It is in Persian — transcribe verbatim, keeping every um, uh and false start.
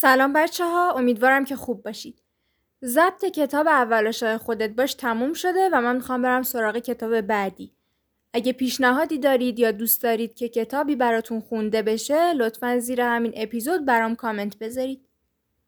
سلام بچه ها، امیدوارم که خوب باشید. ضبط کتاب اولشای خودت باش تموم شده و من میخوام برم سراغ کتاب بعدی. اگه پیشنهادی دارید یا دوست دارید که کتابی براتون خونده بشه، لطفاً زیر همین اپیزود برام کامنت بذارید.